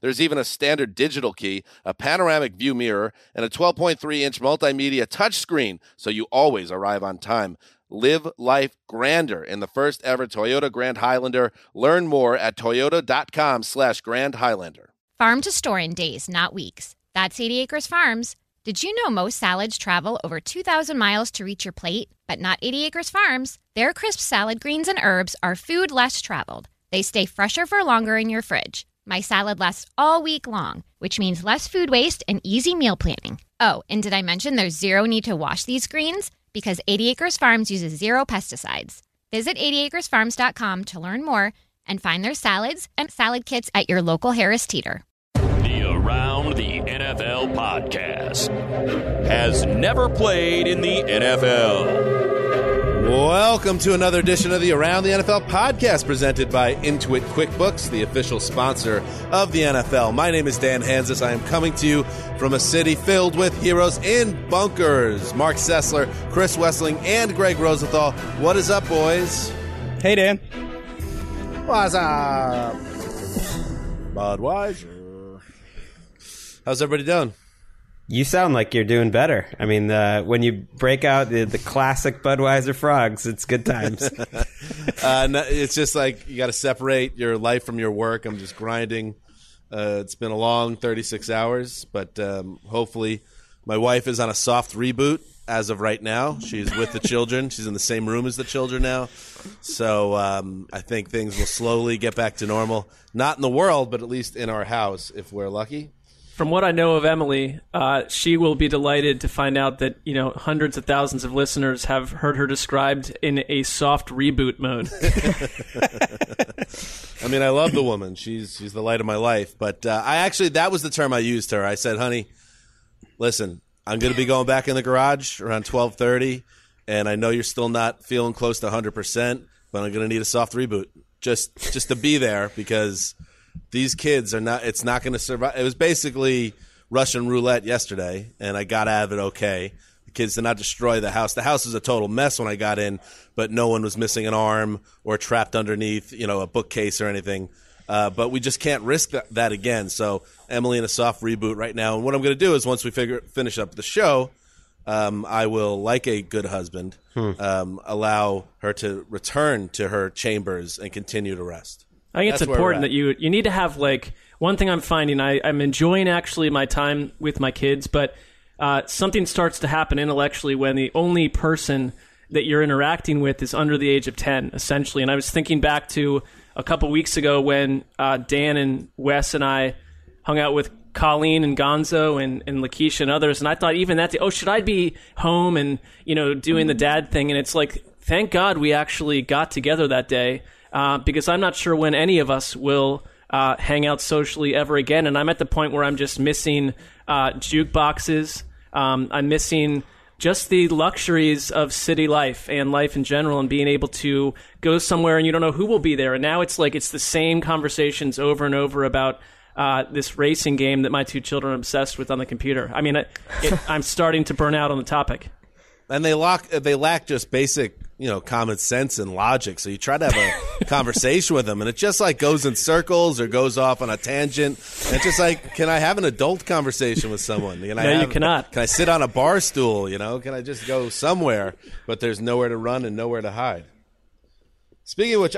There's even a standard digital key, a panoramic view mirror, and a 12.3-inch multimedia touchscreen, so you always arrive on time. Live life grander in the first ever Toyota Grand Highlander. Learn more at toyota.com/Grand Highlander. Farm to store in days, not weeks. That's 80 Acres Farms. Did you know most salads travel over 2,000 miles to reach your plate? But not 80 Acres Farms. Their crisp salad greens and herbs are food less traveled. They stay fresher for longer in your fridge. My salad lasts all week long, which means less food waste and easy meal planning. Oh, and did I mention there's zero need to wash these greens? Because 80 Acres Farms uses zero pesticides. Visit 80acresfarms.com to learn more and find their salads and salad kits at your local Harris Teeter. The Around the NFL podcast has never played in the NFL. Welcome to another edition of the Around the NFL podcast presented by Intuit QuickBooks, the official sponsor of the NFL. My name is Dan Hanzus. I am coming to you from a city filled with heroes in bunkers. Marc Sessler, Chris Wesseling, and Gregg Rosenthal. What is up, boys? Hey, Dan. What's up? Budweiser. How's everybody doing? You sound like you're doing better. I mean, when you break out the classic Budweiser frogs, it's good times. No, it's just like you got to separate your life from your work. I'm just grinding. It's been a long 36 hours, but hopefully my wife is on a soft reboot as of right now. She's with the children. She's in the same room as the children now. So I think things will slowly get back to normal. Not in the world, but at least in our house if we're lucky. From what I know of Emily, she will be delighted to find out that, you know, hundreds of thousands of listeners have heard her described in a soft reboot mode. I mean, I love the woman. She's the light of my life. But I actually, that was the term I used to her. I said, honey, listen, I'm going to be going back in the garage around 12:30, and I know you're still not feeling close to 100%, but I'm going to need a soft reboot just to be there because – these kids are not – it's not going to survive. It was basically Russian roulette yesterday, and I got out of it okay. The kids did not destroy the house. The house was a total mess when I got in, but no one was missing an arm or trapped underneath, you know, a bookcase or anything. But we just can't risk that again. So Emily in a soft reboot right now. And what I'm going to do is once we finish up the show, I will, like a good husband, allow her to return to her chambers and continue to rest. I think that's important that you need to have, like, one thing I'm finding, I'm enjoying actually my time with my kids, but something starts to happen intellectually when the only person that you're interacting with is under the age of 10, essentially. And I was thinking back to a couple weeks ago when Dan and Wes and I hung out with Colleen and Gonzo and Lakeisha and others, and I thought even that, should I be home and, you know, doing the dad thing? And it's like, thank God we actually got together that day. Because I'm not sure when any of us will hang out socially ever again. And I'm at the point where I'm just missing jukeboxes. I'm missing just the luxuries of city life and life in general and being able to go somewhere and you don't know who will be there. And now it's like it's the same conversations over and over about this racing game that my 2 children are obsessed with on the computer. I mean, I'm starting to burn out on the topic. And they lack just basic, you know, common sense and logic. So you try to have a conversation with them, and it just like goes in circles or goes off on a tangent. And it's just like, can I have an adult conversation with someone? You cannot. Can I sit on a bar stool? You know, can I just go somewhere? But there's nowhere to run and nowhere to hide. Speaking of which,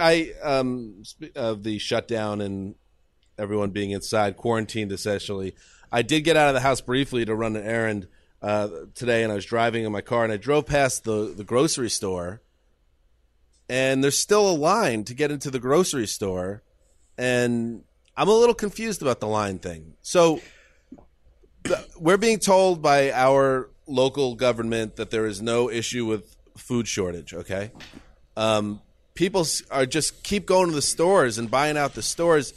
of the shutdown and everyone being inside, quarantined essentially, I did get out of the house briefly to run an errand today, and I was driving in my car, and I drove past the grocery store and there's still a line to get into the grocery store, and I'm a little confused about the line thing. So we're being told by our local government that there is no issue with food shortage, okay? People are just keep going to the stores and buying out the stores.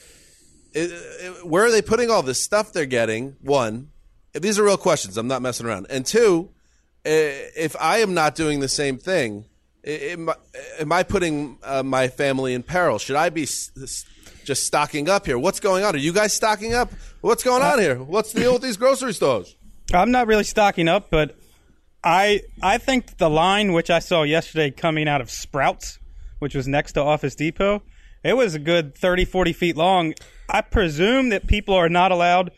Where are they putting all this stuff they're getting? One, these are real questions. I'm not messing around. And two, if I am not doing the same thing, am I putting my family in peril? Should I be just stocking up here? What's going on? Are you guys stocking up? What's going on here? What's the deal with these grocery stores? I'm not really stocking up, but I think the line, which I saw yesterday coming out of Sprouts, which was next to Office Depot, it was a good 30, 40 feet long. I presume that people are not allowed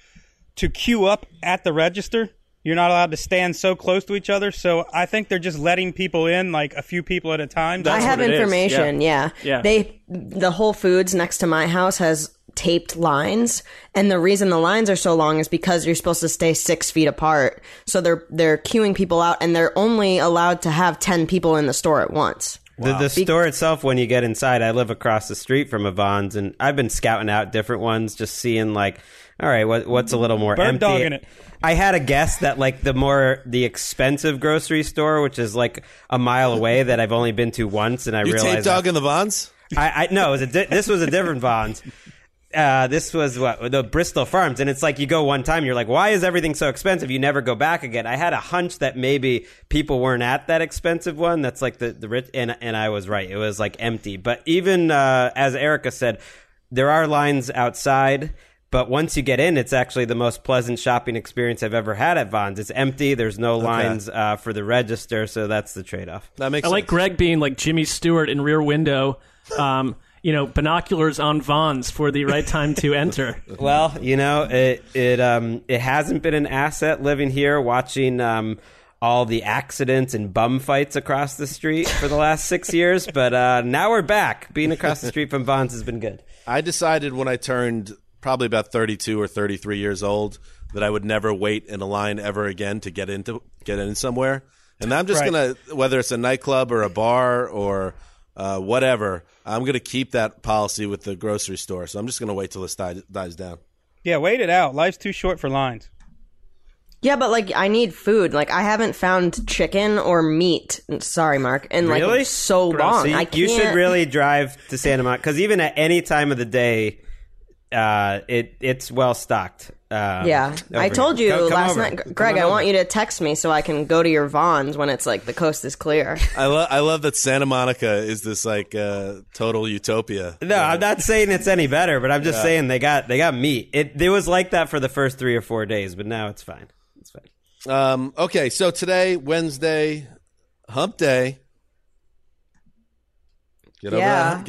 to queue up at the register. You're not allowed to stand so close to each other. So I think they're just letting people in, like a few people at a time. That's I have information, yeah. The Whole Foods next to my house has taped lines. And the reason the lines are so long is because you're supposed to stay 6 feet apart. So they're queuing people out, and they're only allowed to have 10 people in the store at once. Wow. The store itself, when you get inside, I live across the street from a Vons, and I've been scouting out different ones, just seeing like, all right, what's a little more empty? Dog in it. I had a guess that like the expensive grocery store, which is like a mile away, that I've only been to once, and I realized tape dog in the Vons. No, this was a different Vons. This was the Bristol Farms, and it's like you go one time, you're like, why is everything so expensive? You never go back again. I had a hunch that maybe people weren't at that expensive one. That's like the rich, and I was right. It was like empty. But even as Erica said, there are lines outside. But once you get in, it's actually the most pleasant shopping experience I've ever had at Vons. It's empty. There's no lines for the register, so that's the trade-off. That makes sense. I like Gregg being like Jimmy Stewart in Rear Window. Binoculars on Vons for the right time to enter. Well, it hasn't been an asset living here, watching all the accidents and bum fights across the street for the last 6 years. But now we're back. Being across the street from Vons has been good. I decided when I turned probably about 32 or 33 years old that I would never wait in a line ever again to get in somewhere. And I'm just going to, whether it's a nightclub or a bar or whatever, I'm going to keep that policy with the grocery store. So I'm just going to wait till this dies down. Yeah, wait it out. Life's too short for lines. Yeah, but like I need food. Like I haven't found chicken or meat. Sorry, Mark. And really? Like so gross. Long. So you should really drive to Santa Monica, because even at any time of the day, it's well stocked. I told you last night, Gregg, I want you to text me so I can go to your Vons when it's like the coast is clear. I love that Santa Monica is this like total utopia. No, I'm not saying it's any better, but I'm just saying they got meat. It was like that for the first 3 or 4 days, but now it's fine. It's fine. Okay, so today, Wednesday, hump day. Get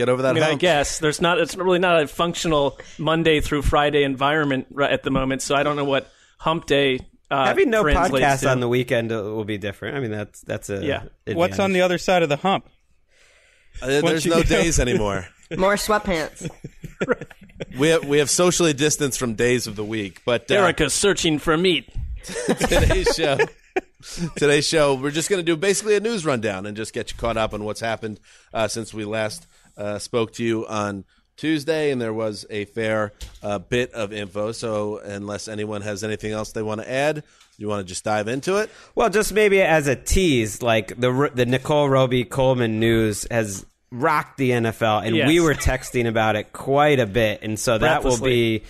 over that. I guess there's not. It's really not a functional Monday through Friday environment right at the moment. So I don't know what hump day. Having no podcast on the weekend will be different. I mean, that's a advantage. What's on the other side of the hump? There's no days anymore. More sweatpants. Right. We have socially distanced from days of the week. But Erica's searching for meat. Today's show, we're just going to do basically a news rundown and just get you caught up on what's happened since we last spoke to you on Tuesday, and there was a fair bit of info. So unless anyone has anything else they want to add, you want to just dive into it? Well, just maybe as a tease, like the Nicole Roby Coleman news has rocked the NFL, and we were texting about it quite a bit, and so that'll be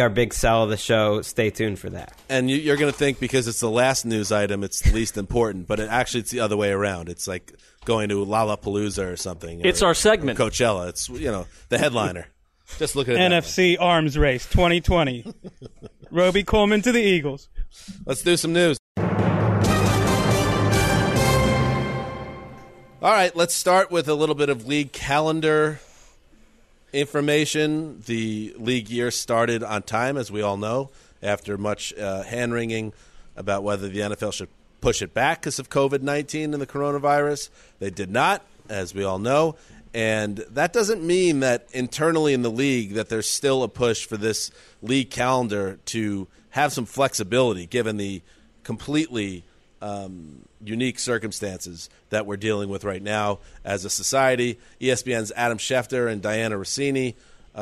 our big sell of the show. Stay tuned for that. And you're going to think because it's the last news item, it's the least important, but it's the other way around. It's like going to Lollapalooza or something. It's our segment, Coachella. It's the headliner. Just look at it. NFC arms race 2020. Roby Coleman to the Eagles. Let's do some news. All right, let's start with a little bit of league calendar information. The league year started on time, as we all know, after much hand-wringing about whether the NFL should push it back because of COVID-19 and the coronavirus. They did not, as we all know. And that doesn't mean that internally in the league that there's still a push for this league calendar to have some flexibility, given the completely unique circumstances that we're dealing with right now as a society. ESPN's Adam Schefter and Diana Rossini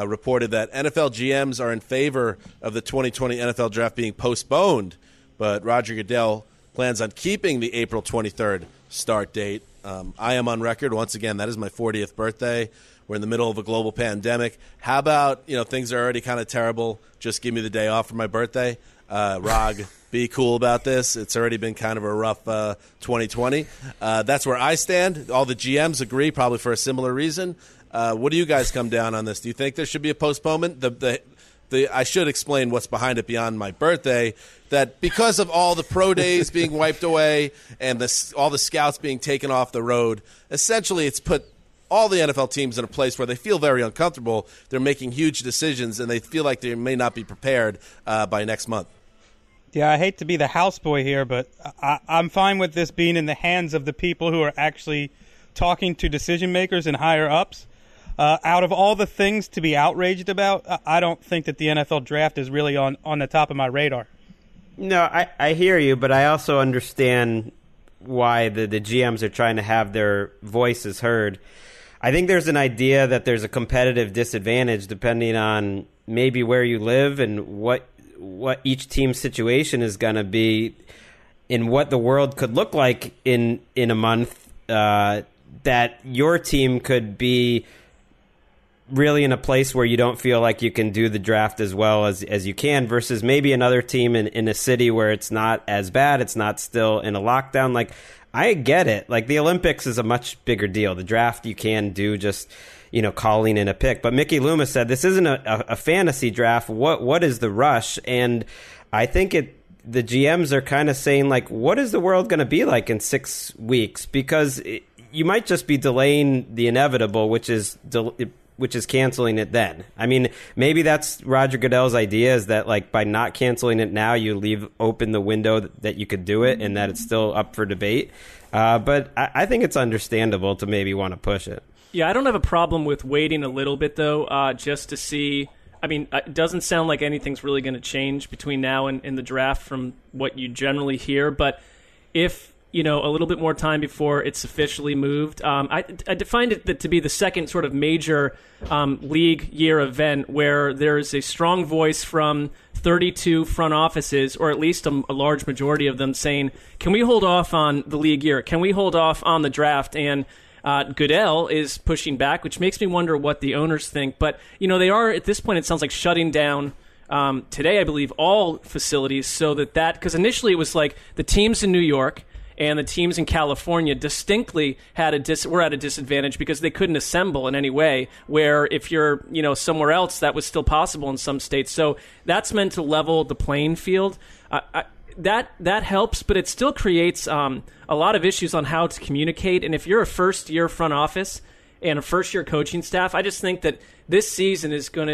reported that NFL GMs are in favor of the 2020 NFL draft being postponed, but Roger Goodell plans on keeping the April 23rd start date. I am on record. Once again, that is my 40th birthday. We're in the middle of a global pandemic. How about, you know, things are already kind of terrible. Just give me the day off for my birthday. Rog, be cool about this. It's already been kind of a rough 2020. That's where I stand. All the GMs agree, probably for a similar reason. What do you guys come down on this? Do you think there should be a postponement? I should explain what's behind it beyond my birthday, that because of all the pro days being wiped away and all the scouts being taken off the road, essentially it's put all the NFL teams in a place where they feel very uncomfortable. They're making huge decisions, and they feel like they may not be prepared by next month. Yeah, I hate to be the houseboy here, but I'm fine with this being in the hands of the people who are actually talking to decision makers and higher-ups. Out of all the things to be outraged about, I don't think that the NFL draft is really on the top of my radar. No, I hear you, but I also understand why the GMs are trying to have their voices heard. I think there's an idea that there's a competitive disadvantage depending on maybe where you live and what each team's situation is going to be and what the world could look like in a month, that your team could be really in a place where you don't feel like you can do the draft as well as you can versus maybe another team in a city where it's not as bad. It's not still in a lockdown. Like, I get it. Like, the Olympics is a much bigger deal. The draft you can do just, you know, calling in a pick. But Mickey Loomis said this isn't a fantasy draft. What is the rush? And I think the GMs are kind of saying, like, what is the world going to be like in 6 weeks? Because you might just be delaying the inevitable, which is canceling it then. I mean, maybe that's Roger Goodell's idea, is that, like, by not canceling it now, you leave open the window that you could do it and that it's still up for debate. But I think it's understandable to maybe want to push it. Yeah, I don't have a problem with waiting a little bit, though, just to see. I mean, it doesn't sound like anything's really going to change between now and the draft from what you generally hear. But if, you know, a little bit more time before it's officially moved. I defined it to be the second sort of major league year event where there is a strong voice from 32 front offices, or at least a large majority of them, saying, can we hold off on the league year? Can we hold off on the draft? And Goodell is pushing back, which makes me wonder what the owners think. But, you know, they are, at this point, it sounds like shutting down today, I believe, all facilities so that because initially it was like the teams in New York and the teams in California distinctly were at a disadvantage because they couldn't assemble in any way, where if you're, you know, somewhere else, that was still possible in some states. So that's meant to level the playing field. That helps, but it still creates a lot of issues on how to communicate. And if you're a first-year front office and a first-year coaching staff, I just think that this season is going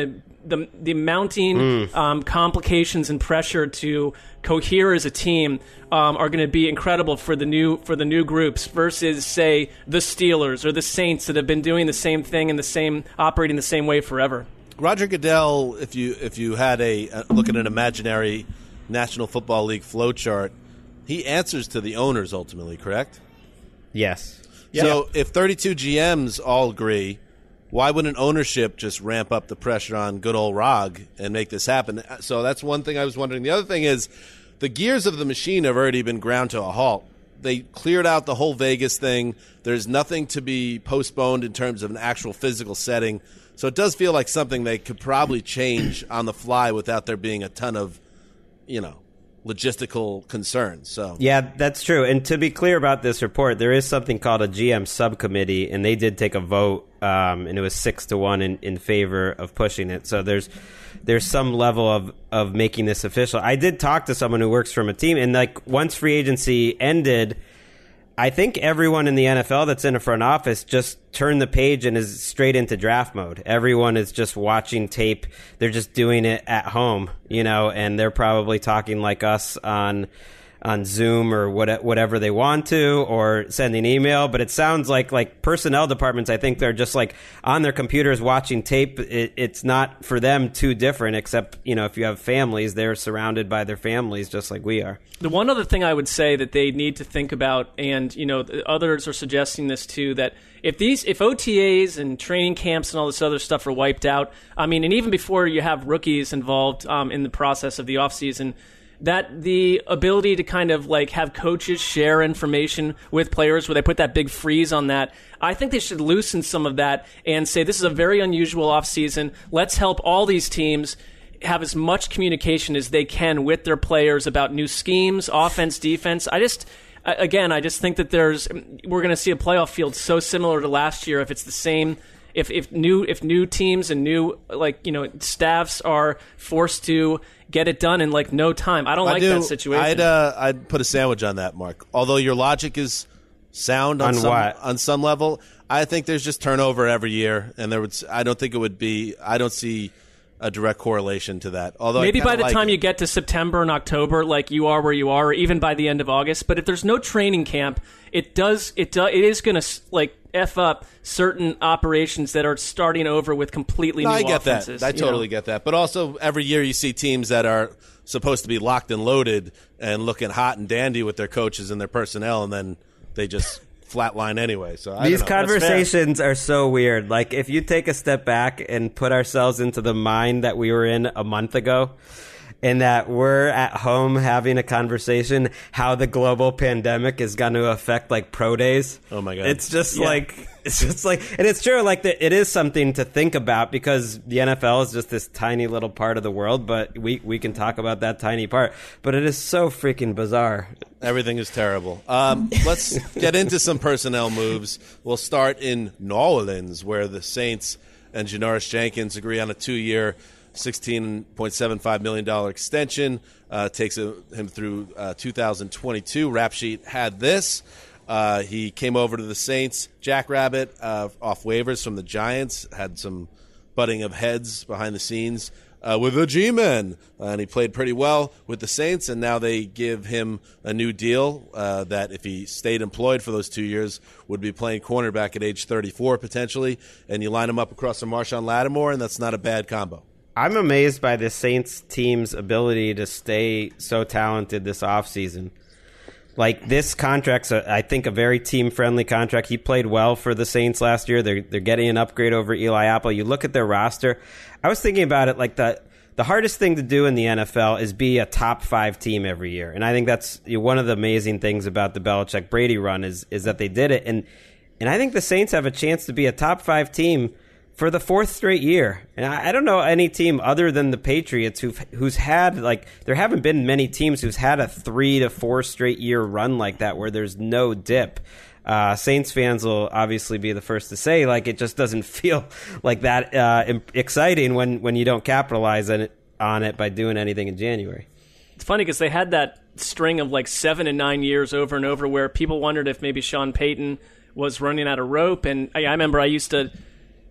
to – the mounting complications and pressure to cohere as a team are going to be incredible for the new groups versus, say, the Steelers or the Saints that have been doing the same thing and operating the same way forever. Roger Goodell, if you had a look at an imaginary National Football League flowchart, he answers to the owners ultimately, correct? Yes. Yeah. So if 32 GMs all agree, why wouldn't ownership just ramp up the pressure on good old Rog and make this happen? So that's one thing I was wondering. The other thing is the gears of the machine have already been ground to a halt. They cleared out the whole Vegas thing. There's nothing to be postponed in terms of an actual physical setting. So it does feel like something they could probably change on the fly without there being a ton of, you know, logistical concerns. So yeah, that's true. And to be clear about this report, there is something called a GM subcommittee, and they did take a vote, and it was 6-1 in favor of pushing it. So there's some level of making this official. I did talk to someone who works from a team, and like once free agency ended, I think everyone in the NFL that's in a front office just turned the page and is straight into draft mode. Everyone is just watching tape. They're just doing it at home, you know, and they're probably talking like us on on Zoom or whatever they want to, or send an email. But it sounds like personnel departments, I think they're just like on their computers watching tape. It's not for them too different, except, you know, if you have families, they're surrounded by their families just like we are. The one other thing I would say that they need to think about, and, you know, others are suggesting this too, that if OTAs and training camps and all this other stuff are wiped out, I mean, and even before you have rookies involved in the process of the offseason, that the ability to kind of like have coaches share information with players where they put that big freeze on that, I think they should loosen some of that and say, this is a very unusual offseason. Let's help all these teams have as much communication as they can with their players about new schemes, offense, defense. I just think that we're going to see a playoff field so similar to last year if it's the same. If new teams and new, like, you know, staffs are forced to get it done in like no time. That situation. I'd put a sandwich on that, Mark. Although your logic is sound on some level, I think there's just turnover every year, and I don't see a direct correlation to that. Although maybe by the time you get to September and October, like you are where you are, or even by the end of August. But if there's no training camp, it is going to like f up certain operations that are starting over with completely new offenses. That. I totally get that. But also every year you see teams that are supposed to be locked and loaded and looking hot and dandy with their coaches and their personnel, and then they just flatline anyway. So these conversations are so weird. Like, if you take a step back and put ourselves into the mind that we were in a month ago, and that we're at home having a conversation how the global pandemic is going to affect like pro days. Oh my God! And it's true. Like, it is something to think about, because the NFL is just this tiny little part of the world, but we can talk about that tiny part. But it is so freaking bizarre. Everything is terrible. Let's get into some personnel moves. We'll start in New Orleans, where the Saints and Janoris Jenkins agree on a 2-year, $16.75 million extension. Takes him through 2022. Rap Sheet had this. He came over to the Saints. Jackrabbit off waivers from the Giants. Had some butting of heads behind the scenes with the G-Men. And he played pretty well with the Saints. And now they give him a new deal that, if he stayed employed for those 2 years, would be playing cornerback at age 34 potentially. And you line him up across from Marshawn Lattimore, and that's not a bad combo. I'm amazed by the Saints team's ability to stay so talented this offseason. Like, this contract's, I think, a very team-friendly contract. He played well for the Saints last year. They're getting an upgrade over Eli Apple. You look at their roster. I was thinking about it, like, the hardest thing to do in the NFL is be a top-5 team every year. And I think that's one of the amazing things about the Belichick-Brady run is that they did it. And I think the Saints have a chance to be a top-5 team for the fourth straight year. And I don't know any team other than the Patriots who's had, like, there haven't been many teams who's had a 3 to 4 straight year run like that where there's no dip. Saints fans will obviously be the first to say, like, it just doesn't feel like that exciting when you don't capitalize on it by doing anything in January. It's funny because they had that string of like 7 and 9 years over and over where people wondered if maybe Sean Payton was running out of rope. And I remember I used to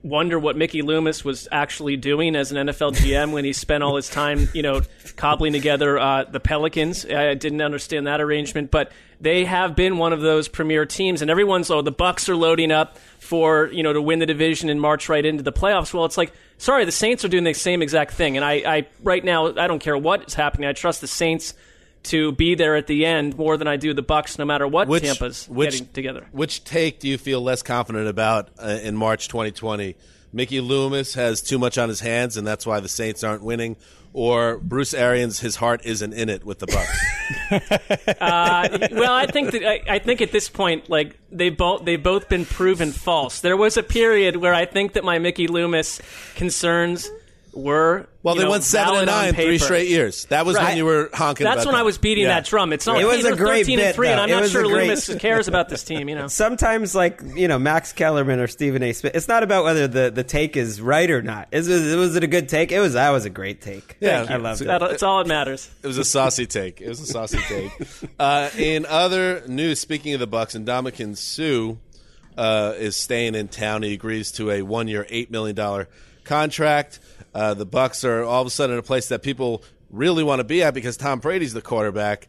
wonder what Mickey Loomis was actually doing as an NFL GM when he spent all his time, you know, cobbling together the Pelicans. I didn't understand that arrangement, but they have been one of those premier teams, and everyone's, the Bucs are loading up for, you know, to win the division and march right into the playoffs. Well, it's like, sorry, the Saints are doing the same exact thing, and I right now, I don't care what's happening. I trust the Saints to be there at the end more than I do the Bucs, no matter what Tampa's getting together. Which take do you feel less confident about in March 2020? Mickey Loomis has too much on his hands, and that's why the Saints aren't winning, or Bruce Arians, his heart isn't in it with the Bucs? Well, I think at this point, like, they've both been proven false. There was a period where I think that my Mickey Loomis concerns were, well, they went 7-9 3 straight years. That was right. When you were honking. That's about when that. I was beating that drum. It's not. It was a great 13-3, and I'm not sure Loomis cares about this team. You know, sometimes, like, you know, Max Kellerman or Stephen A. Smith. It's not about whether the take is right or not. Was it a good take? That was a great take. Yeah, I loved it. It's all that matters. It was a saucy take. In other news, speaking of the Bucs, Ndamukong Suh is staying in town. He agrees to a 1-year, $8 million contract. The Bucs are all of a sudden in a place that people really want to be at because Tom Brady's the quarterback.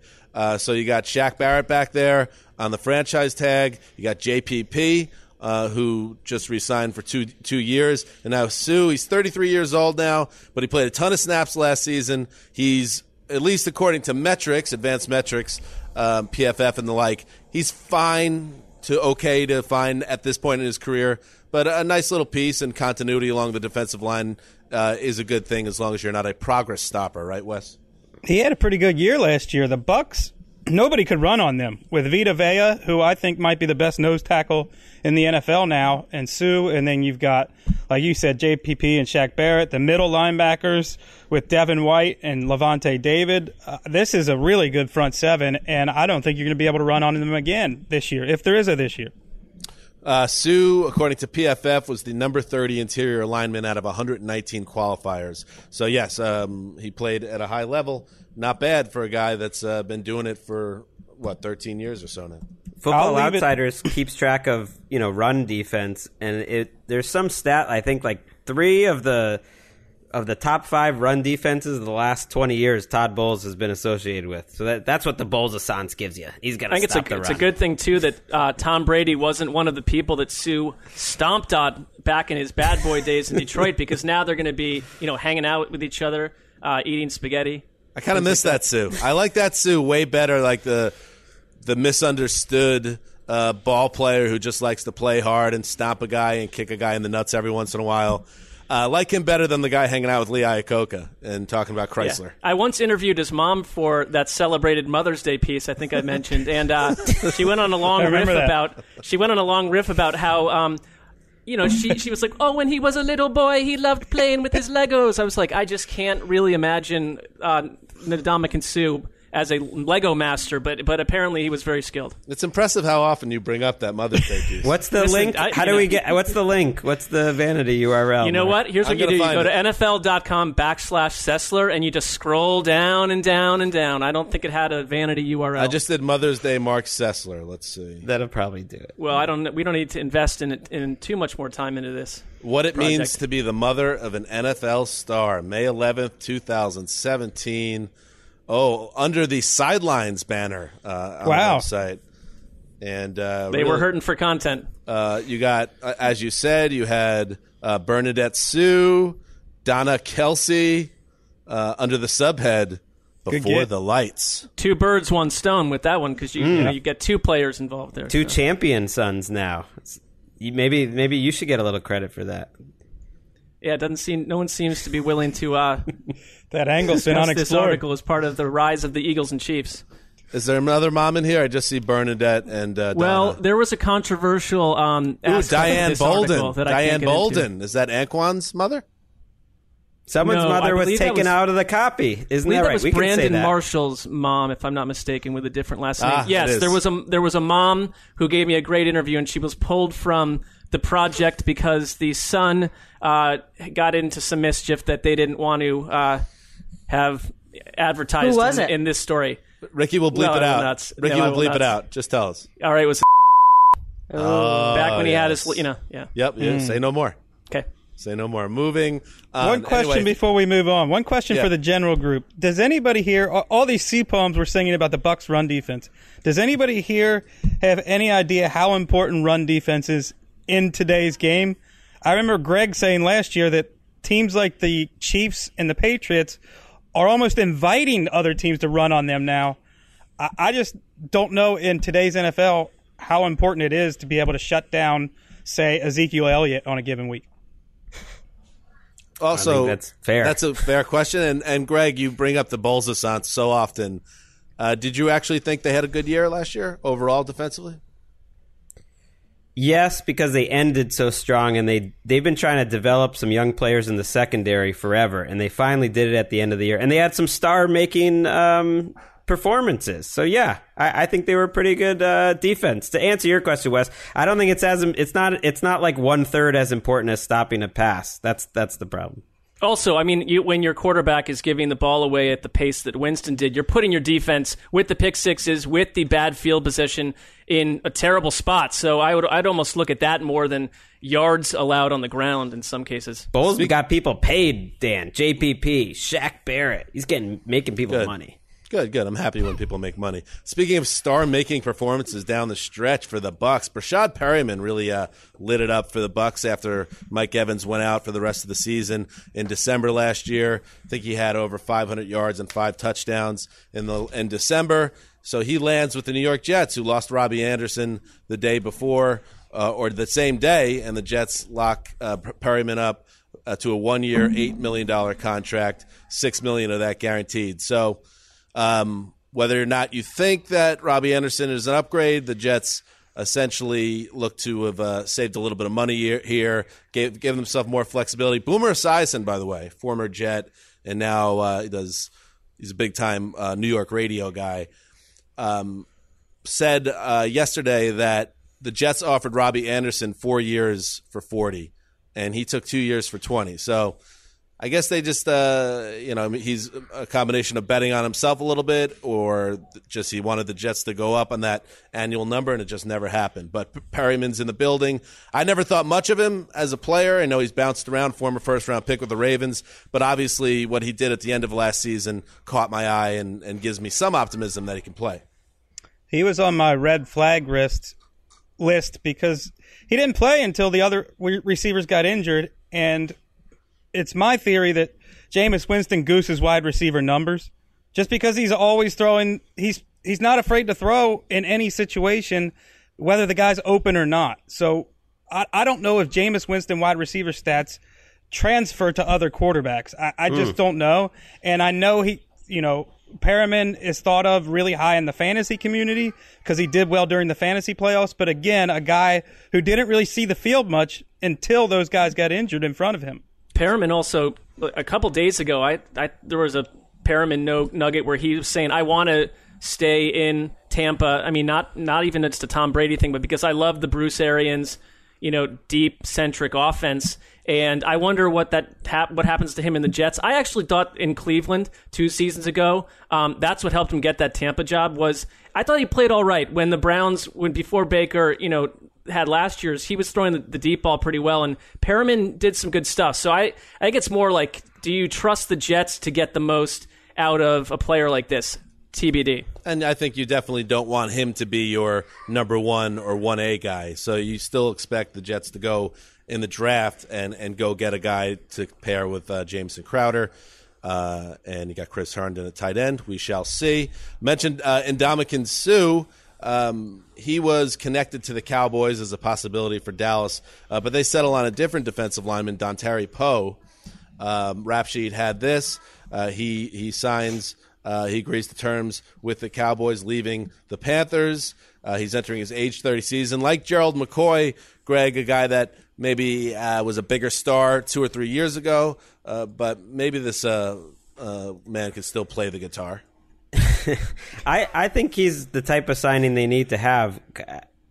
So you got Shaq Barrett back there on the franchise tag. You got JPP, who just re-signed for two years. And now Sue, he's 33 years old now, but he played a ton of snaps last season. He's, at least according to metrics, advanced metrics, PFF and the like, he's fine to okay to fine at this point in his career. But a nice little piece, and continuity along the defensive line is a good thing as long as you're not a progress stopper, right, Wes? He had a pretty good year last year. The Bucs, nobody could run on them. With Vita Vea, who I think might be the best nose tackle in the NFL now, and Sue, and then you've got, like you said, JPP and Shaq Barrett, the middle linebackers with Devin White and Levante David. This is a really good front seven, and I don't think you're going to be able to run on them again this year, if there is a this year. Sue, according to PFF, was the number 30 interior lineman out of 119 qualifiers. So, yes, he played at a high level. Not bad for a guy that's been doing it for, 13 years or so now. Football Outsiders keeps track of, run defense, and there's some stat, I think, like three of the top five run defenses in the last 20 years, Todd Bowles has been associated with. So that's what the Bowles assance gives you. He's going to stop the run. It's a good thing, too, that Tom Brady wasn't one of the people that Sue stomped on back in his bad boy days in Detroit, because now they're going to be, hanging out with each other, eating spaghetti. I kind of miss that Sue. I like that Sue way better, like the misunderstood ball player who just likes to play hard and stomp a guy and kick a guy in the nuts every once in a while. I like him better than the guy hanging out with Lee Iacocca and talking about Chrysler. Yeah. I once interviewed his mom for that celebrated Mother's Day piece I think I mentioned, and she went on a long riff about how she was like, when he was a little boy, he loved playing with his Legos. I was like, I just can't really imagine Ndamukong Suh as a Lego master, but apparently he was very skilled. It's impressive how often you bring up that Mother's Day piece. What's the link? What's the link? What's the vanity URL? You know what? Here's what you do. You go to NFL.com/Sessler, and you just scroll down and down and down. I don't think it had a vanity URL. I just did Mother's Day Marc Sessler. Let's see. That'll probably do it. Well, we don't need to invest in too much more time into this. What it means to be the mother of an NFL star, May 11th, 2017. Oh, under the sidelines banner on the website. And, they were hurting for content. You got, as you said, you had Bernadette Sue, Donna Kelsey, under the subhead, Before the Lights. Two birds, one stone with that one, because you get two players involved there. Two champion sons now. Maybe you should get a little credit for that. Yeah, it doesn't seem. No one seems to be willing to. That angle's been unexplored. This article is part of the rise of the Eagles and Chiefs. Is there another mom in here? I just see Bernadette and Donna. Well, there was a controversial. Diane Bolden. Diane Bolden is that Anquan's mother? Someone's mother was taken out of the copy. Isn't that right? We can say that. Brandon Marshall's mom, if I'm not mistaken, with a different last name. Yes, there was a mom who gave me a great interview, and she was pulled from the project because the son got into some mischief that they didn't want to have advertised in this story. Ricky will bleep it out. Ricky will bleep it out. Just tell us. All right, it was back when he had his, Yep, say no more. Okay. Say no more. Moving. One question before we move on. One question for the general group. Does anybody here, all these sea poems we're singing about the Bucs' run defense, does anybody here have any idea how important run defense is in today's game? I remember Gregg saying last year that teams like the Chiefs and the Patriots are almost inviting other teams to run on them now. I just don't know in today's NFL how important it is to be able to shut down, say, Ezekiel Elliott on a given week. Also, that's fair. That's a fair question. And Gregg, you bring up the Bowles assance so often. Did you actually think they had a good year last year overall defensively? Yes, because they ended so strong, and they've been trying to develop some young players in the secondary forever, and they finally did it at the end of the year. And they had some star-making performances. So, yeah, I think they were pretty good defense. To answer your question, Wes, I don't think it's not like one-third as important as stopping a pass. That's the problem. Also, I mean, when your quarterback is giving the ball away at the pace that Winston did, you're putting your defense with the pick sixes, with the bad field position in a terrible spot. So I'd almost look at that more than yards allowed on the ground in some cases. Bowles, we got people paid, Dan. JPP, Shaq Barrett. He's making people money. Good, good. I'm happy when people make money. Speaking of star-making performances down the stretch for the Bucs, Brashad Perriman really lit it up for the Bucs after Mike Evans went out for the rest of the season in December last year. I think he had over 500 yards and 5 touchdowns in December. So he lands with the New York Jets, who lost Robbie Anderson the day before or the same day, and the Jets lock Perriman up to a 1-year, $8 million contract, $6 million of that guaranteed. So whether or not you think that Robbie Anderson is an upgrade, the Jets essentially look to have saved a little bit of money here, gave themselves more flexibility. Boomer Esiason, by the way, former Jet, and now he's a big-time New York radio guy, said yesterday that the Jets offered Robbie Anderson 4 years for $40 million. And he took 2 years for $20 million. So I guess they just, he's a combination of betting on himself a little bit, or just he wanted the Jets to go up on that annual number, and it just never happened. But Perryman's in the building. I never thought much of him as a player. I know he's bounced around, former first-round pick with the Ravens. But obviously what he did at the end of last season caught my eye and gives me some optimism that he can play. He was on my red flag list because – he didn't play until the other receivers got injured, and it's my theory that Jameis Winston gooses wide receiver numbers just because he's always throwing. He's not afraid to throw in any situation, whether the guy's open or not. So I don't know if Jameis Winston wide receiver stats transfer to other quarterbacks. I just don't know. And I know Perriman is thought of really high in the fantasy community because he did well during the fantasy playoffs. But again, a guy who didn't really see the field much until those guys got injured in front of him. Perriman also, a couple days ago, there was a Perriman nugget where he was saying, I want to stay in Tampa. I mean, not even it's the Tom Brady thing, but because I love the Bruce Arians, deep-centric offense. And I wonder what happens to him in the Jets. I actually thought in Cleveland 2 seasons ago, that's what helped him get that Tampa job. Was I thought he played all right when the Browns, before Baker, had last year's. He was throwing the deep ball pretty well, and Perriman did some good stuff. So I think it's more like, do you trust the Jets to get the most out of a player like this? TBD. And I think you definitely don't want him to be your number 1 or 1A guy. So you still expect the Jets to go in the draft and go get a guy to pair with Jameson Crowder. And you got Chris Herndon at tight end. We shall see. Mentioned Ndamukong Suh. He was connected to the Cowboys as a possibility for Dallas, but they settle on a different defensive lineman, Dontari Poe. Rap Sheet had this. He signs... he agrees to terms with the Cowboys, leaving the Panthers. He's entering his age 30 season. Like Gerald McCoy, Gregg, a guy that maybe was a bigger star 2 or 3 years ago, but maybe this man could still play the guitar. I think he's the type of signing they need to have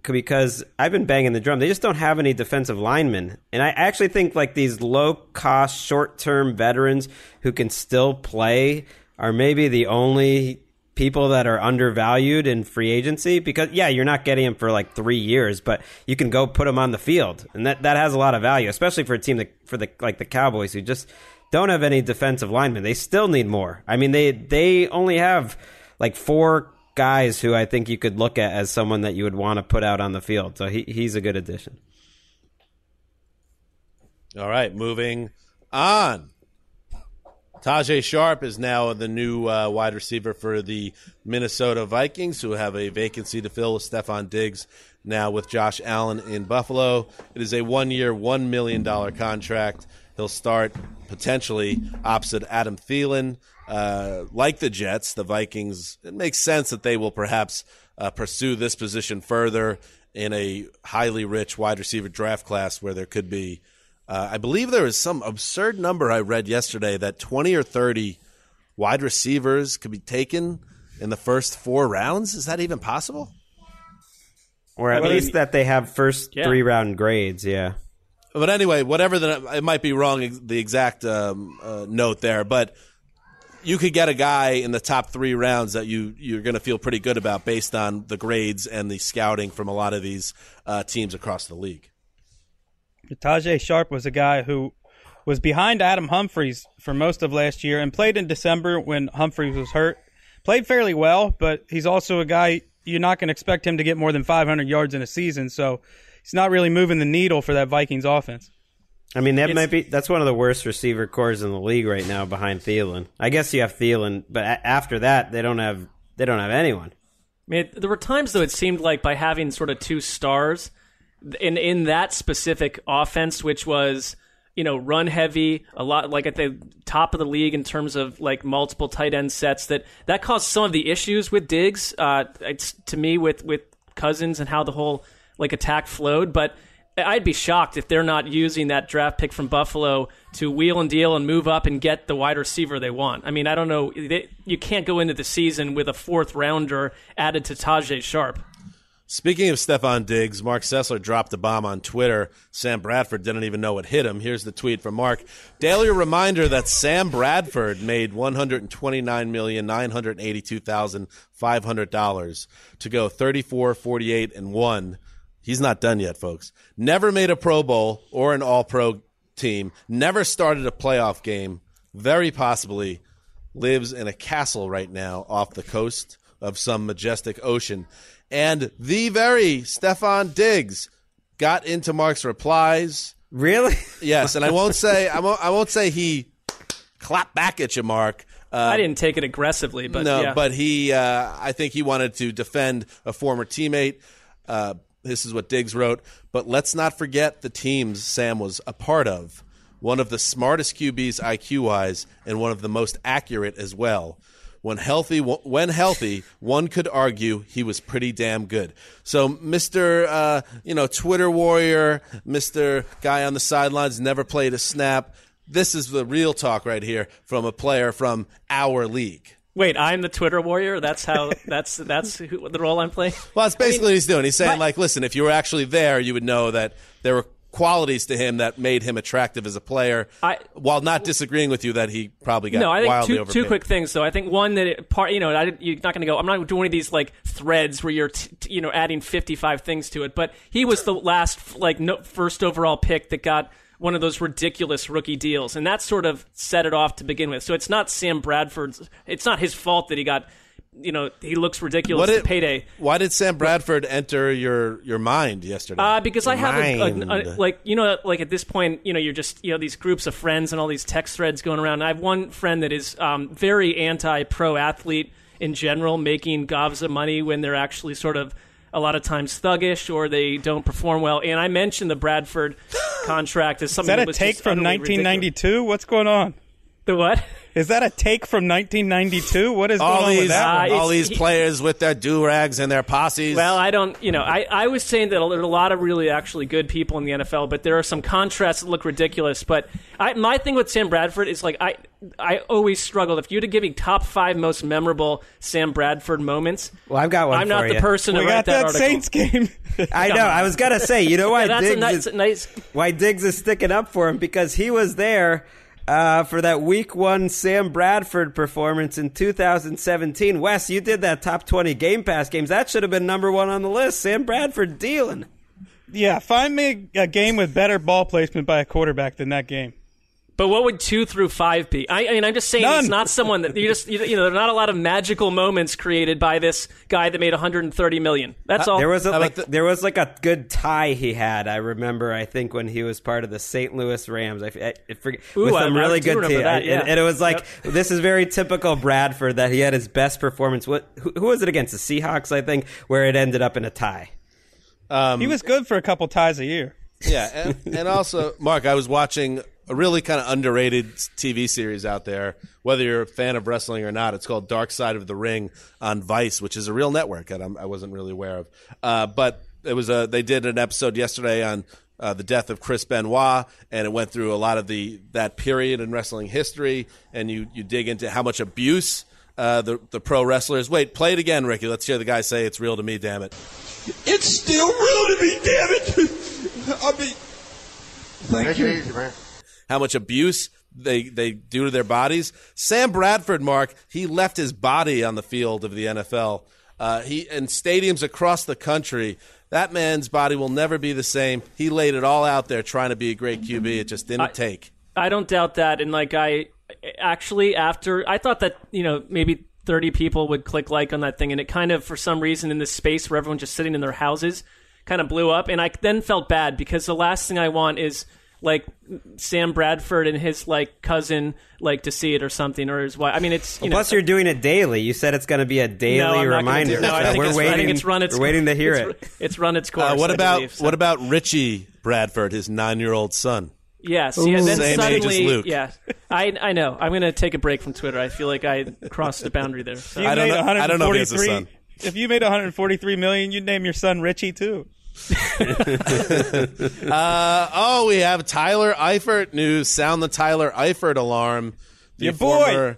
because I've been banging the drum. They just don't have any defensive linemen. And I actually think like these low-cost, short-term veterans who can still play – are maybe the only people that are undervalued in free agency because, yeah, you're not getting them for like 3 years, but you can go put them on the field. And that has a lot of value, especially for a team like the Cowboys who just don't have any defensive linemen. They still need more. I mean, they only have like 4 guys who I think you could look at as someone that you would want to put out on the field. So he's a good addition. All right, moving on. Tajay Sharp is now the new wide receiver for the Minnesota Vikings, who have a vacancy to fill with Stephon Diggs now with Josh Allen in Buffalo. It is a 1-year, $1 million contract. He'll start potentially opposite Adam Thielen. Like the Jets, the Vikings, it makes sense that they will perhaps pursue this position further in a highly rich wide receiver draft class where there could be I believe there is some absurd number I read yesterday that 20 or 30 wide receivers could be taken in the first 4 rounds. Is that even possible? Or at least that they have first 3-round grades, yeah. But anyway, whatever it might be wrong, the exact note there. But you could get a guy in the top 3 rounds that you're going to feel pretty good about based on the grades and the scouting from a lot of these teams across the league. Tajay Sharp was a guy who was behind Adam Humphries for most of last year and played in December when Humphries was hurt. played fairly well, but he's also a guy you're not going to expect him to get more than 500 yards in a season, so he's not really moving the needle for that Vikings offense. I mean, that's one of the worst receiver cores in the league right now behind Thielen. I guess you have Thielen, but after that, they don't have anyone. I mean, there were times, though, it seemed like by having sort of two stars in that specific offense, which was, you know, run heavy, a lot like at the top of the league in terms of like multiple tight end sets, that caused some of the issues with Diggs, to me, with Cousins and how the whole like attack flowed. But I'd be shocked if they're not using that draft pick from Buffalo to wheel and deal and move up and get the wide receiver they want. I mean, I don't know. You can't go into the season with a fourth rounder added to Tajay Sharp. Speaking of Stephon Diggs, Marc Sessler dropped the bomb on Twitter. Sam Bradford didn't even know what hit him. Here's the tweet from Mark. Daily reminder that Sam Bradford made $129,982,500 to go 34-48-1. He's not done yet, folks. Never made a Pro Bowl or an All-Pro team. Never started a playoff game. Very possibly lives in a castle right now off the coast of some majestic ocean. And the very Stephon Diggs got into Mark's replies. Really? Yes, and I won't say he clapped back at you, Mark. I didn't take it aggressively, but no, yeah. But he, I think he wanted to defend a former teammate. This is what Diggs wrote, but let's not forget the teams Sam was a part of. One of the smartest QBs IQ-wise and one of the most accurate as well. When healthy, one could argue he was pretty damn good. So Mr. Twitter warrior, Mr. guy on the sidelines, never played a snap. This is the real talk right here from a player from our league. Wait, I'm the Twitter warrior? That's the role I'm playing? Well, that's basically what he's doing. He's saying, listen, if you were actually there, you would know that there were qualities to him that made him attractive as a player, while not disagreeing with you that he probably got wildly overpaid. No, I think two quick things, though. I think, one, that you're not going to go, I'm not doing one of these, like, threads where you're, adding 55 things to it, but he was the last, first overall pick that got one of those ridiculous rookie deals, and that sort of set it off to begin with. So it's not Sam Bradford's, it's not his fault that he got, he looks ridiculous at payday. Why did Sam Bradford enter your mind yesterday? Because I have at this point, you're just, these groups of friends and all these text threads going around. And I have one friend that is very anti-pro athlete in general, making gobs of money when they're actually sort of a lot of times thuggish or they don't perform well. And I mentioned the Bradford contract as something. Is that a take from 1992? Ridiculous. What's going on? The what? Is that a take from 1992? What is going on with that? All these players with their do-rags and their posses. Well, I don't, I was saying that there are a lot of really actually good people in the NFL, but there are some contrasts that look ridiculous. But my thing with Sam Bradford is I always struggled. If you'd have given top 5 most memorable Sam Bradford moments, well, I've got one. I'm not the person to write that article. We got that Saints game. I know. I was gonna say, why why Diggs is sticking up for him, because he was there. For that Week 1 Sam Bradford performance in 2017. Wes, you did that top 20 Game Pass games. That should have been number 1 on the list. Sam Bradford dealing. Yeah, find me a game with better ball placement by a quarterback than that game. But what would 2 through 5 be? I'm just saying. None. It's not someone that there are not a lot of magical moments created by this guy that made $130 million. That's all. There was a good tie he had. I remember. I think when he was part of the St. Louis Rams, I forget. Ooh, with some really good team. That, yeah. And it was like, yep. This is very typical Bradford that he had his best performance. Who was it against? The Seahawks, I think, where it ended up in a tie. He was good for a couple ties a year. Yeah, and also, Mark, I was watching a really kind of underrated TV series out there, whether you're a fan of wrestling or not. It's called Dark Side of the Ring on Vice, which is a real network that I wasn't really aware of. But it was they did an episode yesterday on the death of Chris Benoit, and it went through a lot of that period in wrestling history, and you dig into how much abuse the pro wrestlers. Wait, play it again, Ricky. Let's hear the guy say, "It's real to me, damn it." It's still real to me, damn it. I mean, thank you. Easy, man. How much abuse they do to their bodies. Sam Bradford, Mark, he left his body on the field of the NFL. He in stadiums across the country. That man's body will never be the same. He laid it all out there trying to be a great QB. It just didn't take. I don't doubt that. And I thought that maybe 30 people would click like on that thing. And it kind of, for some reason, in this space where everyone's just sitting in their houses, kind of blew up. And I then felt bad because the last thing I want is like Sam Bradford and his like cousin like to see it or something, or his wife. I mean, it's you know, plus you're doing it daily. You said it's going to be a daily reminder. We're waiting to hear it. It's run its course. What about Richie Bradford, his 9-year-old son? Yes. Ooh. Yeah. Then same suddenly, age as Luke. Yeah. I know. I'm going to take a break from Twitter. I feel like I crossed the boundary there. So. I don't know if he has a son. If you made $143 million, you'd name your son Richie too. We have Tyler Eifert news. Sound the Tyler Eifert alarm. The former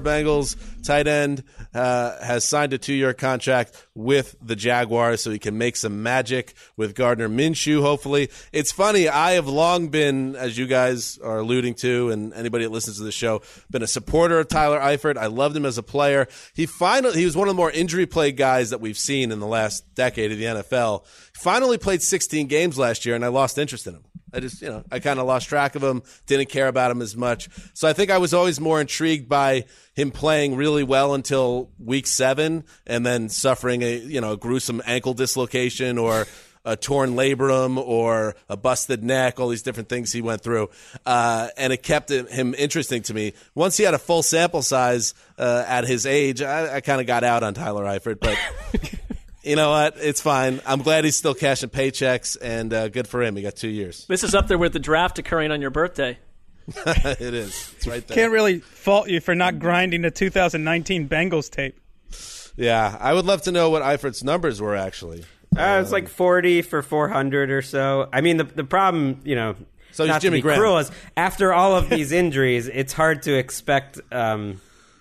Bengals tight end, has signed a 2-year contract with the Jaguars, so he can make some magic with Gardner Minshew, hopefully. It's funny. I have long been, as you guys are alluding to, and anybody that listens to the show, been a supporter of Tyler Eifert. I loved him as a player. He was one of the more injury plagued guys that we've seen in the last decade of the NFL. Finally played 16 games last year, and I lost interest in him. I just, I kind of lost track of him, didn't care about him as much. So I think I was always more intrigued by him playing really well until week 7 and then suffering a gruesome ankle dislocation or a torn labrum or a busted neck, all these different things he went through. And it kept him interesting to me. Once he had a full sample size at his age, I kind of got out on Tyler Eifert, but... You know what? It's fine. I'm glad he's still cashing paychecks, and good for him. He got 2 years. This is up there with the draft occurring on your birthday. It is. It's right there. Can't really fault you for not grinding the 2019 Bengals tape. Yeah. I would love to know what Eifert's numbers were, actually. It's like 40 for 400 or so. I mean, the problem, so not to be cruel, is after all of these injuries, it's hard to expect a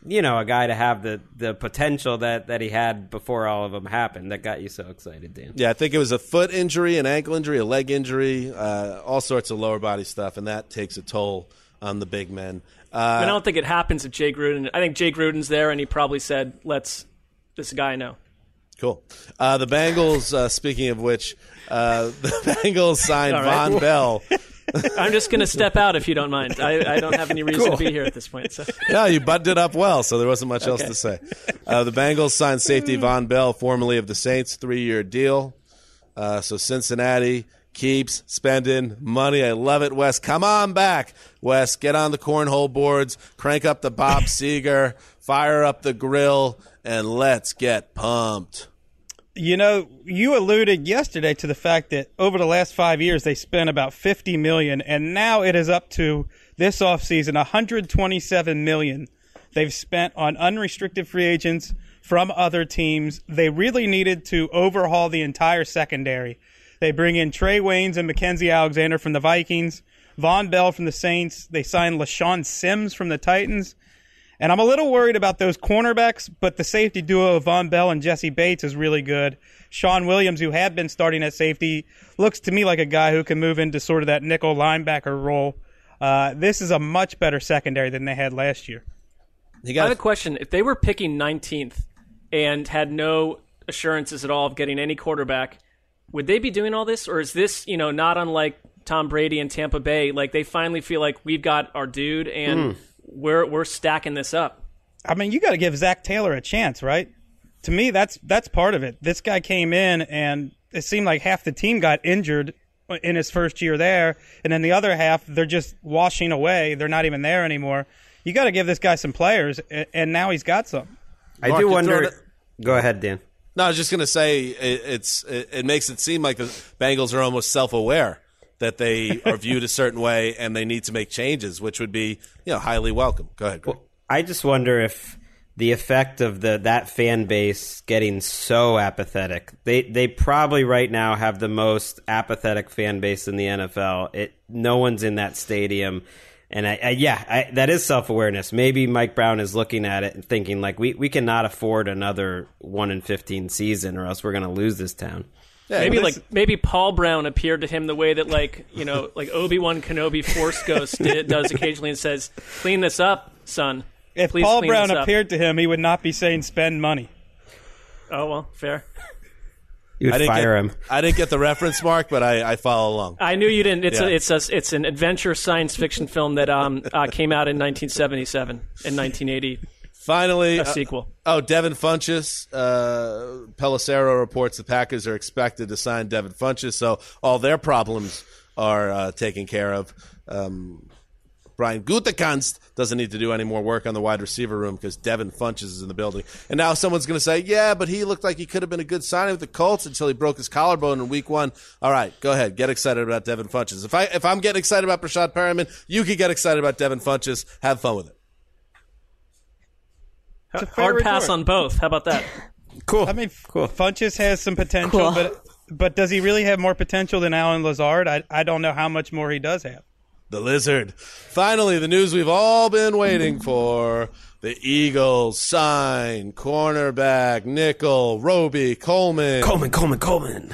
guy to have the potential that he had before all of them happened. That got you so excited, Dan. Yeah, I think it was a foot injury, an ankle injury, a leg injury, all sorts of lower body stuff, and that takes a toll on the big men. I don't think it happens if Jay Gruden – I think Jay Gruden's there, and he probably said, this guy know. Cool. The Bengals, speaking of which, the Bengals signed Von Bell – I'm just going to step out if you don't mind. I don't have any reason to be here at this point. So. No, you buttoned it up well, so there wasn't much else to say. The Bengals signed safety Von Bell, formerly of the Saints, 3-year deal. So Cincinnati keeps spending money. I love it, Wes. Come on back, Wes. Get on the cornhole boards, crank up the Bob Seger, fire up the grill, and let's get pumped. You alluded yesterday to the fact that over the last 5 years they spent about $50 million, and now it is up to this offseason $127 million they've spent on unrestricted free agents from other teams. They really needed to overhaul the entire secondary. They bring in Trey Waynes and Mackenzie Alexander from the Vikings, Von Bell from the Saints. They signed LaShawn Sims from the Titans. And I'm a little worried about those cornerbacks, but the safety duo of Von Bell and Jesse Bates is really good. Sean Williams, who had been starting at safety, looks to me like a guy who can move into sort of that nickel linebacker role. This is a much better secondary than they had last year. I have a question. If they were picking 19th and had no assurances at all of getting any quarterback, would they be doing all this? Or is this, not unlike Tom Brady and Tampa Bay, like they finally feel like we've got our dude and we're stacking this up. I mean, you got to give Zach Taylor a chance, right? To me, that's part of it. This guy came in, and it seemed like half the team got injured in his first year there, and then the other half, they're just washing away. They're not even there anymore. You got to give this guy some players, and now he's got some. Mark, I do wonder. Go ahead, Dan. No, I was just going to say it makes it seem like the Bengals are almost self-aware that they are viewed a certain way and they need to make changes, which would be, highly welcome. Go ahead, Greg. Well, I just wonder if the effect of that fan base getting so apathetic, they probably right now have the most apathetic fan base in the NFL. No one's in that stadium. And I that is self-awareness. Maybe Mike Brown is looking at it and thinking like, we cannot afford another 1-15 season or else we're going to lose this town. Yeah, maybe Paul Brown appeared to him the way that like Obi-Wan Kenobi Force Ghost does occasionally and says, "Clean this up, son." If Please Paul Brown appeared to him, he would not be saying "spend money." Oh well, fair. You'd fire him. I didn't get the reference, Mark, but I follow along. I knew you didn't. It's an adventure science fiction film that came out in 1977 and 1980. Finally, a sequel. Devin Funchess. Pelissero reports the Packers are expected to sign Devin Funchess, so all their problems are taken care of. Brian Gutekunst doesn't need to do any more work on the wide receiver room because Devin Funchess is in the building. And now someone's going to say, yeah, but he looked like he could have been a good signing with the Colts until he broke his collarbone in week one. All right, go ahead. Get excited about Devin Funchess. If I'm getting excited about Brashad Perriman, you can get excited about Devin Funchess. Have fun with it. Hard pass on both. How about that? Cool. I mean, cool. Funchess has some potential, cool. but does he really have more potential than Alan Lazard? I don't know how much more he does have. The Lizard. Finally, the news we've all been waiting for. The Eagles sign cornerback nickel Roby Coleman. Coleman.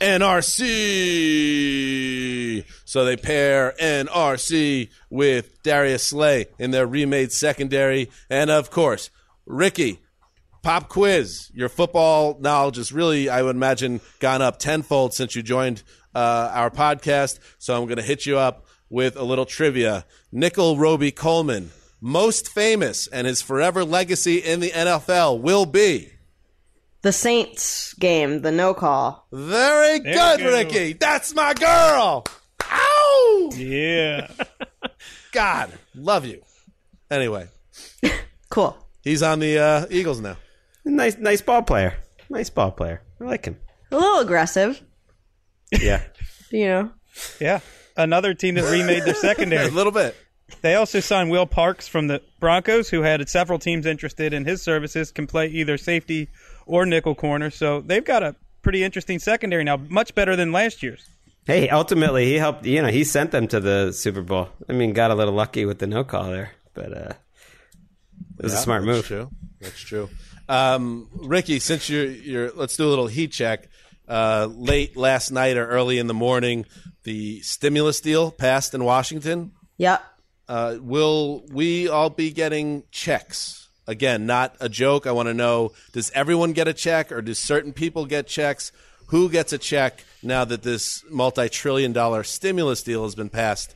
NRC. So they pair NRC with Darius Slay in their remade secondary. And, of course, Ricky, pop quiz. Your football knowledge has really, I would imagine, gone up tenfold since you joined our podcast. So I'm going to hit you up with a little trivia. Nickel Roby Coleman, most famous and his forever legacy in the NFL will be? The Saints game, the no call. Very good, Ricky. That's my girl. Ow! Yeah. God, love you. Anyway. Cool. He's on the Eagles now. Nice ball player. I like him. A little aggressive. Yeah. You know. Yeah. Another team that remade their secondary. A little bit. They also signed Will Parks from the Broncos, who had several teams interested in his services, can play either safety or nickel corner. So they've got a pretty interesting secondary now, much better than last year's. Hey, ultimately, he helped, you know, he sent them to the Super Bowl. I mean, got a little lucky with the no call there, but it was a smart move. That's true. Ricky, since you're, let's do a little heat check. Late last night or early in the morning, the stimulus deal passed in Washington. Yep. Will we all be getting checks? Again, not a joke. I want to know, does everyone get a check or do certain people get checks? Who gets a check now that this multi-trillion dollar stimulus deal has been passed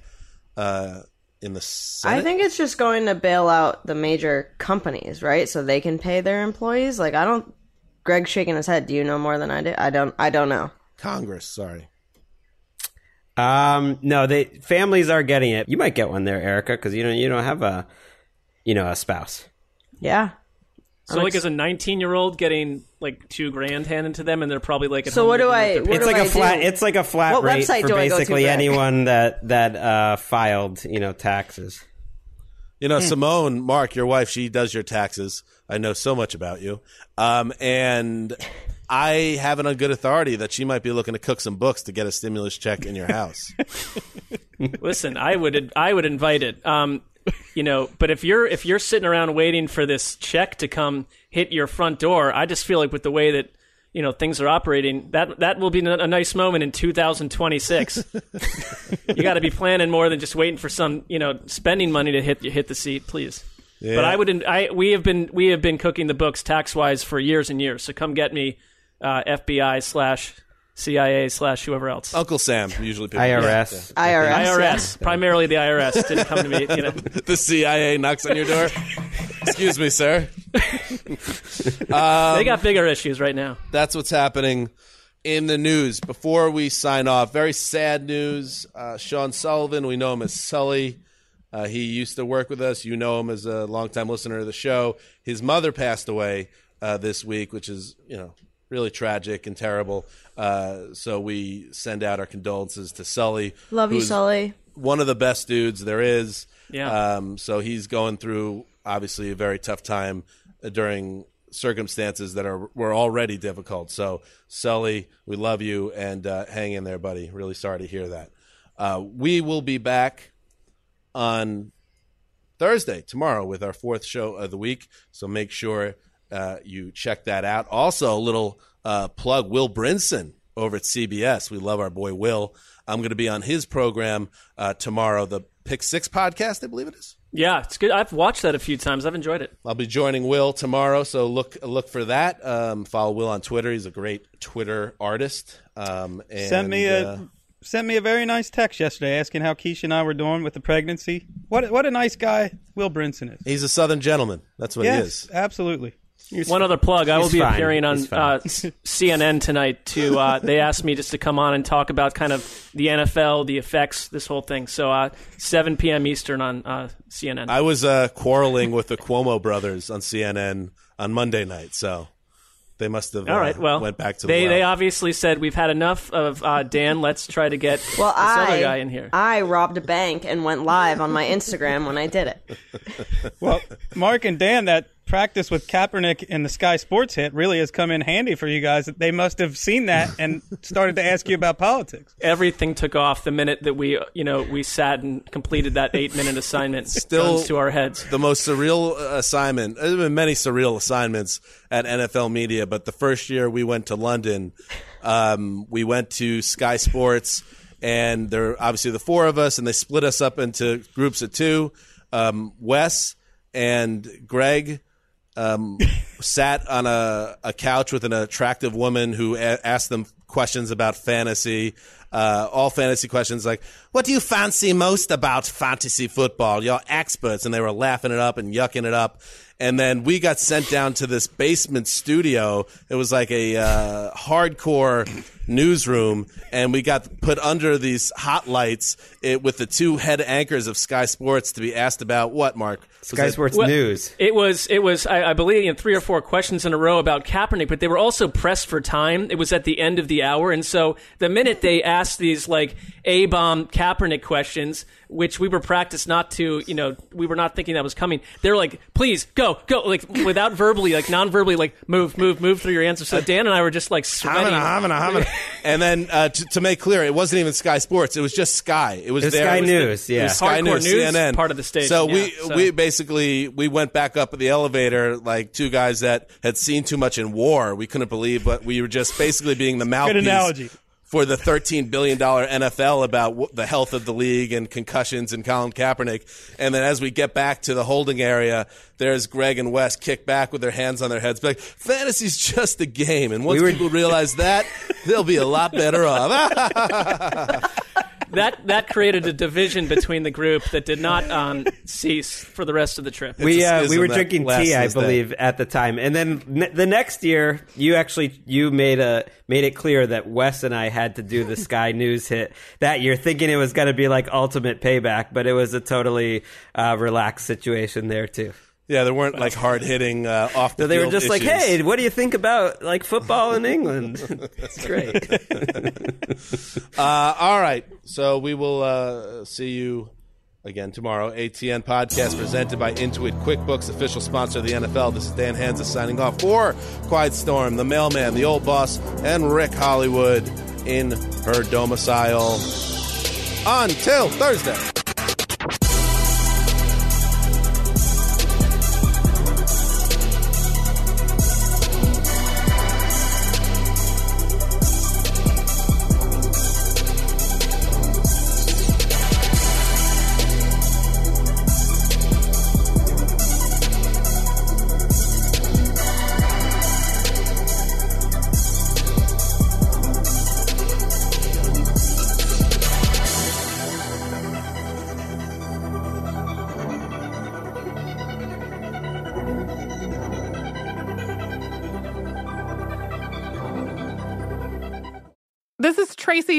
in the Senate? I think it's just going to bail out the major companies, right? So they can pay their employees. Like, I don't... Greg's shaking his head. Do you know more than I do? I don't know. Congress, sorry. No, families are getting it. You might get one there, Erica, because you don't have a spouse. Yeah. So is a 19-year-old getting like $2,000 handed to them, and they're probably like. So what do I? It's like a flat rate for basically anyone that filed taxes. Simone, Mark, your wife, she does your taxes. I know so much about you. And I have it on good authority that she might be looking to cook some books to get a stimulus check in your house. Listen, I would invite it. But if you're sitting around waiting for this check to come hit your front door, I just feel like with the way that things are operating, that will be a nice moment in 2026. You got to be planning more than just waiting for some, spending money to hit the seat, please. Yeah. But we have been cooking the books tax wise for years and years. So come get me, FBI/CIA/ whoever else. Uncle Sam usually. IRS. IRS. Yeah. Primarily the IRS didn't come to me. The CIA knocks on your door. Excuse me, sir. They got bigger issues right now. That's what's happening in the news. Before we sign off, very sad news. Sean Sullivan, we know him as Sully. He used to work with us. You know him as a longtime listener of the show. His mother passed away this week, which is, really tragic and terrible. So we send out our condolences to Sully. Love you, Sully. One of the best dudes there is. Yeah. So he's going through, obviously, a very tough time during circumstances that were already difficult. So, Sully, we love you, and hang in there, buddy. Really sorry to hear that. We will be back on Thursday, tomorrow, with our fourth show of the week. So make sure you check that out. Also, a little plug, Will Brinson over at CBS. We love our boy Will. I'm going to be on his program tomorrow, the Pick Six podcast, I believe it is. Yeah, it's good. I've watched that a few times. I've enjoyed it. I'll be joining Will tomorrow, so look for that. Follow Will on Twitter. He's a great Twitter artist. And, Send me a sent me a very nice text yesterday asking how Keisha and I were doing with the pregnancy. What a nice guy Will Brinson is. He's a Southern gentleman. That's what he is. Absolutely. One other plug. I will be appearing on CNN tonight, too. They asked me just to come on and talk about kind of the NFL, the effects, this whole thing. So 7 p.m. Eastern on CNN. I was quarreling with the Cuomo brothers on CNN on Monday night, so they must have went back to they obviously said, we've had enough of Dan. Let's try to get this other guy in here. I robbed a bank and went live on my Instagram when I did it. Well, Mark and Dan, that practice with Kaepernick and the Sky Sports hit really has come in handy for you guys. They must have seen that and started to ask you about politics. Everything took off the minute that we sat and completed that 8-minute assignment. Still to our heads. The most surreal assignment. There's been many surreal assignments at NFL Media, but the first year we went to London, we went to Sky Sports, and there were obviously the four of us, and they split us up into groups of two. Wes and Gregg sat on a couch with an attractive woman who asked them questions about fantasy, all fantasy questions like, what do you fancy most about fantasy football? You're experts. And they were laughing it up and yucking it up. And then we got sent down to this basement studio. It was like a hardcore newsroom, and we got put under these hot lights with the two head anchors of Sky Sports to be asked about what, Mark? Sky Sports News. It was. I believe in 3 or 4 questions in a row about Kaepernick, but they were also pressed for time. It was at the end of the hour, and so the minute they asked these like A-bomb Kaepernick questions, which we were practiced not to, we were not thinking that was coming. They're like, please go, like without verbally, like non-verbally, like move through your answer. So Dan and I were just like sweating. Having. And then to make clear, it wasn't even Sky Sports. It was just Sky. It was Sky News. It was Sky News, CNN. Part of the station. So we went back up at the elevator like two guys that had seen too much in war. We couldn't believe, but we were just basically being the mouthpiece. Good analogy. For the $13 billion NFL about the health of the league and concussions and Colin Kaepernick. And then as we get back to the holding area, there's Gregg and Wes kick back with their hands on their heads. Like, fantasy's just a game. And once people realize that, they'll be a lot better off. That created a division between the group that did not cease for the rest of the trip. We were drinking tea, I believe, at the time, and then the next year, you made it clear that Wes and I had to do the Sky News hit that year, thinking it was going to be like ultimate payback, but it was a totally relaxed situation there too. Yeah, there weren't like hard-hitting off the field. So they were just issues. Like, "Hey, what do you think about like football in England?" It's great. All right, so we will see you again tomorrow. ATN podcast presented by Intuit QuickBooks, official sponsor of the NFL. This is Dan Hanzus signing off for Quiet Storm, the mailman, the old boss, and Rick Hollywood in her domicile. Until Thursday. Tracy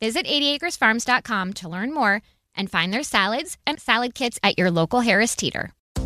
Visit 80acresfarms.com to learn more and find their salads and salad kits at your local Harris Teeter.